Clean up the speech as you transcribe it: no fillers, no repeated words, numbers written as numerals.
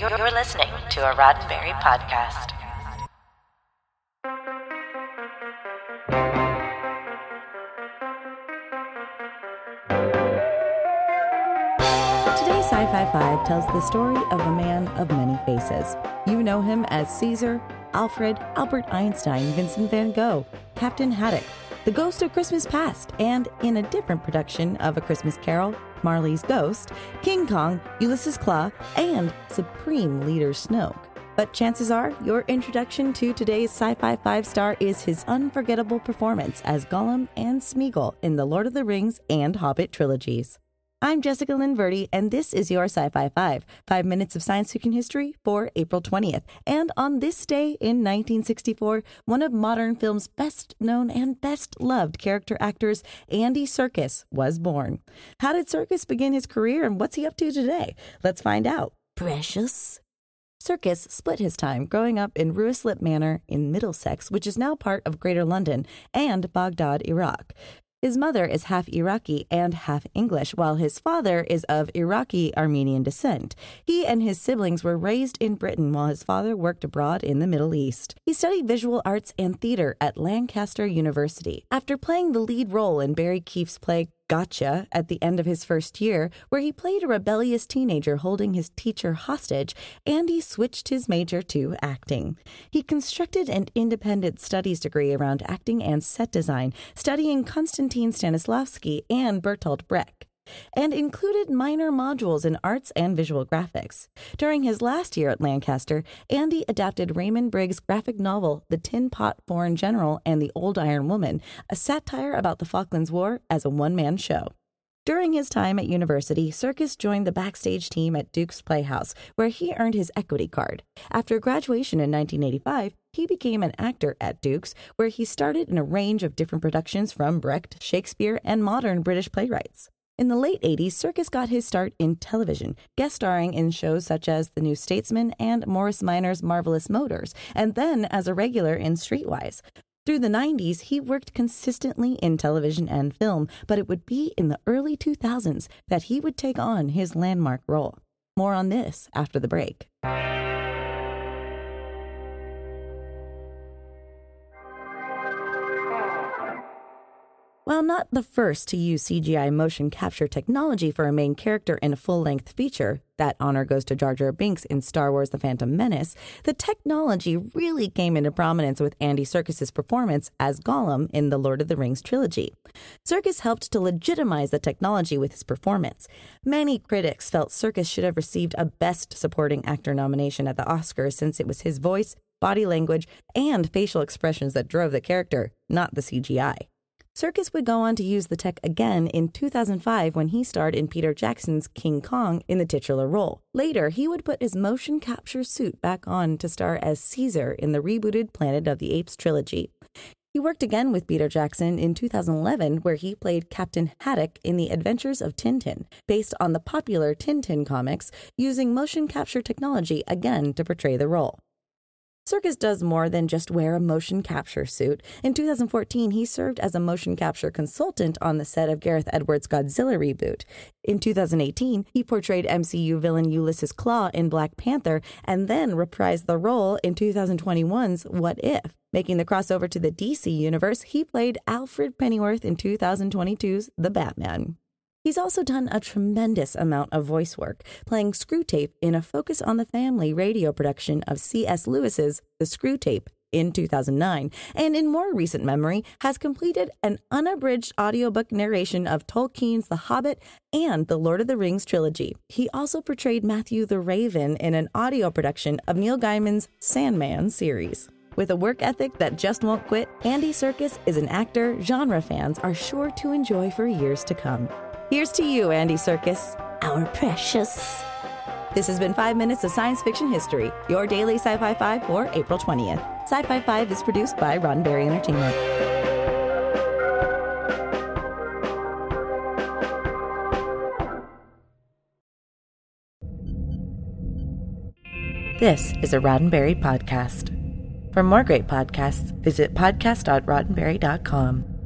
You're listening to a Roddenberry podcast. Today's SciFi5 tells the story of a man of many faces. You know him as Caesar, Alfred, Albert Einstein, Vincent van Gogh, Captain Haddock, the Ghost of Christmas Past, and in a different production of A Christmas Carol, Marley's Ghost, King Kong, Ulysses Klaw, and Supreme Leader Snoke. But chances are, your introduction to today's sci-fi five-star is his unforgettable performance as Gollum and Sméagol in the Lord of the Rings and Hobbit trilogies. I'm Jessica Lynn Verdi, and this is your Sci-Fi 5, 5 minutes of science fiction history for April 20th. And on this day in 1964, one of modern film's best-known and best-loved character actors, Andy Serkis, was born. How did Serkis begin his career, and what's he up to today? Let's find out. Precious. Serkis split his time growing up in Ruislip Manor in Middlesex, which is now part of Greater London, and Baghdad, Iraq. His mother is half Iraqi and half English, while his father is of Iraqi-Armenian descent. He and his siblings were raised in Britain while his father worked abroad in the Middle East. He studied visual arts and theater at Lancaster University. After playing the lead role in Barry Keefe's play Gotcha! At the end of his first year, where he played a rebellious teenager holding his teacher hostage, Andy switched his major to acting. He constructed an independent studies degree around acting and set design, studying Konstantin Stanislavski and Bertolt Brecht, and included minor modules in arts and visual graphics. During his last year at Lancaster, Andy adapted Raymond Briggs' graphic novel The Tin Pot Foreign General and The Old Iron Woman, a satire about the Falklands War, as a one-man show. During his time at university, Serkis joined the backstage team at Duke's Playhouse, where he earned his equity card. After graduation in 1985, he became an actor at Duke's, where he started in a range of different productions from Brecht, Shakespeare, and modern British playwrights. In the late 80s, Serkis got his start in television, guest starring in shows such as The New Statesman and Morris Minor's Marvelous Motors, and then as a regular in Streetwise. Through the 90s, he worked consistently in television and film, but it would be in the early 2000s that he would take on his landmark role. More on this after the break. While not the first to use CGI motion capture technology for a main character in a full-length feature, that honor goes to Jar Jar Binks in Star Wars The Phantom Menace, the technology really came into prominence with Andy Serkis' performance as Gollum in the Lord of the Rings trilogy. Serkis helped to legitimize the technology with his performance. Many critics felt Serkis should have received a Best Supporting Actor nomination at the Oscars, since it was his voice, body language, and facial expressions that drove the character, not the CGI. Serkis would go on to use the tech again in 2005 when he starred in Peter Jackson's King Kong in the titular role. Later, he would put his motion capture suit back on to star as Caesar in the rebooted Planet of the Apes trilogy. He worked again with Peter Jackson in 2011, where he played Captain Haddock in The Adventures of Tintin, based on the popular Tintin comics, using motion capture technology again to portray the role. Serkis does more than just wear a motion capture suit. In 2014, he served as a motion capture consultant on the set of Gareth Edwards' Godzilla reboot. In 2018, he portrayed MCU villain Ulysses Klaw in Black Panther and then reprised the role in 2021's What If? Making the crossover to the DC universe, he played Alfred Pennyworth in 2022's The Batman. He's also done a tremendous amount of voice work, playing Screwtape in a Focus on the Family radio production of C.S. Lewis's The Screwtape in 2009, and in more recent memory has completed an unabridged audiobook narration of Tolkien's The Hobbit and the Lord of the Rings trilogy. He also portrayed Matthew the Raven in an audio production of Neil Gaiman's Sandman series. With a work ethic that just won't quit, Andy Serkis is an actor genre fans are sure to enjoy for years to come. Here's to you, Andy Serkis, our precious. This has been 5 minutes of science fiction history, your daily Sci-Fi 5 for April 20th. Sci-Fi 5 is produced by Roddenberry Entertainment. This is a Roddenberry podcast. For more great podcasts, visit podcast.roddenberry.com.